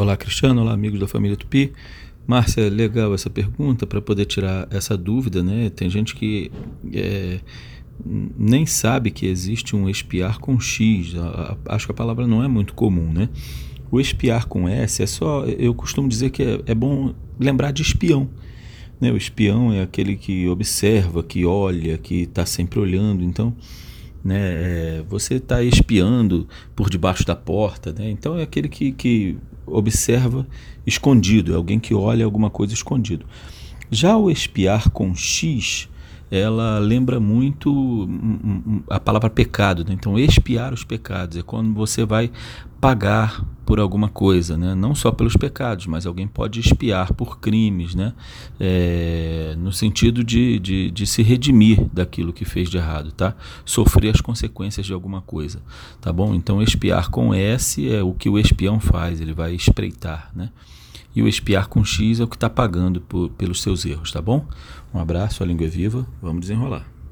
Olá, Cristiano. Olá, amigos da família Tupi. Márcia, legal essa pergunta para poder tirar essa dúvida, né? Tem gente que nem sabe que existe um espiar com X. Acho que a palavra não é muito comum, né? O espiar com S é só... Eu costumo dizer que é bom lembrar de espião. Né? O espião é aquele que observa, que olha, que está sempre olhando. Então, né, você está espiando por debaixo da porta. Né? Então, é aquele que observa escondido. É alguém que olha alguma coisa escondido. Já o espiar com X... ela lembra muito a palavra pecado, né? Então, expiar os pecados é quando você vai pagar por alguma coisa, né? Não só pelos pecados, mas alguém pode expiar por crimes, né? No sentido de se redimir daquilo que fez de errado, tá? Sofrer as consequências de alguma coisa, tá bom? Então, expiar com S é o que o espião faz, ele vai espreitar, né? E o espiar com X é o que está pagando pelos seus erros, tá bom? Um abraço, a língua é viva, vamos desenrolar.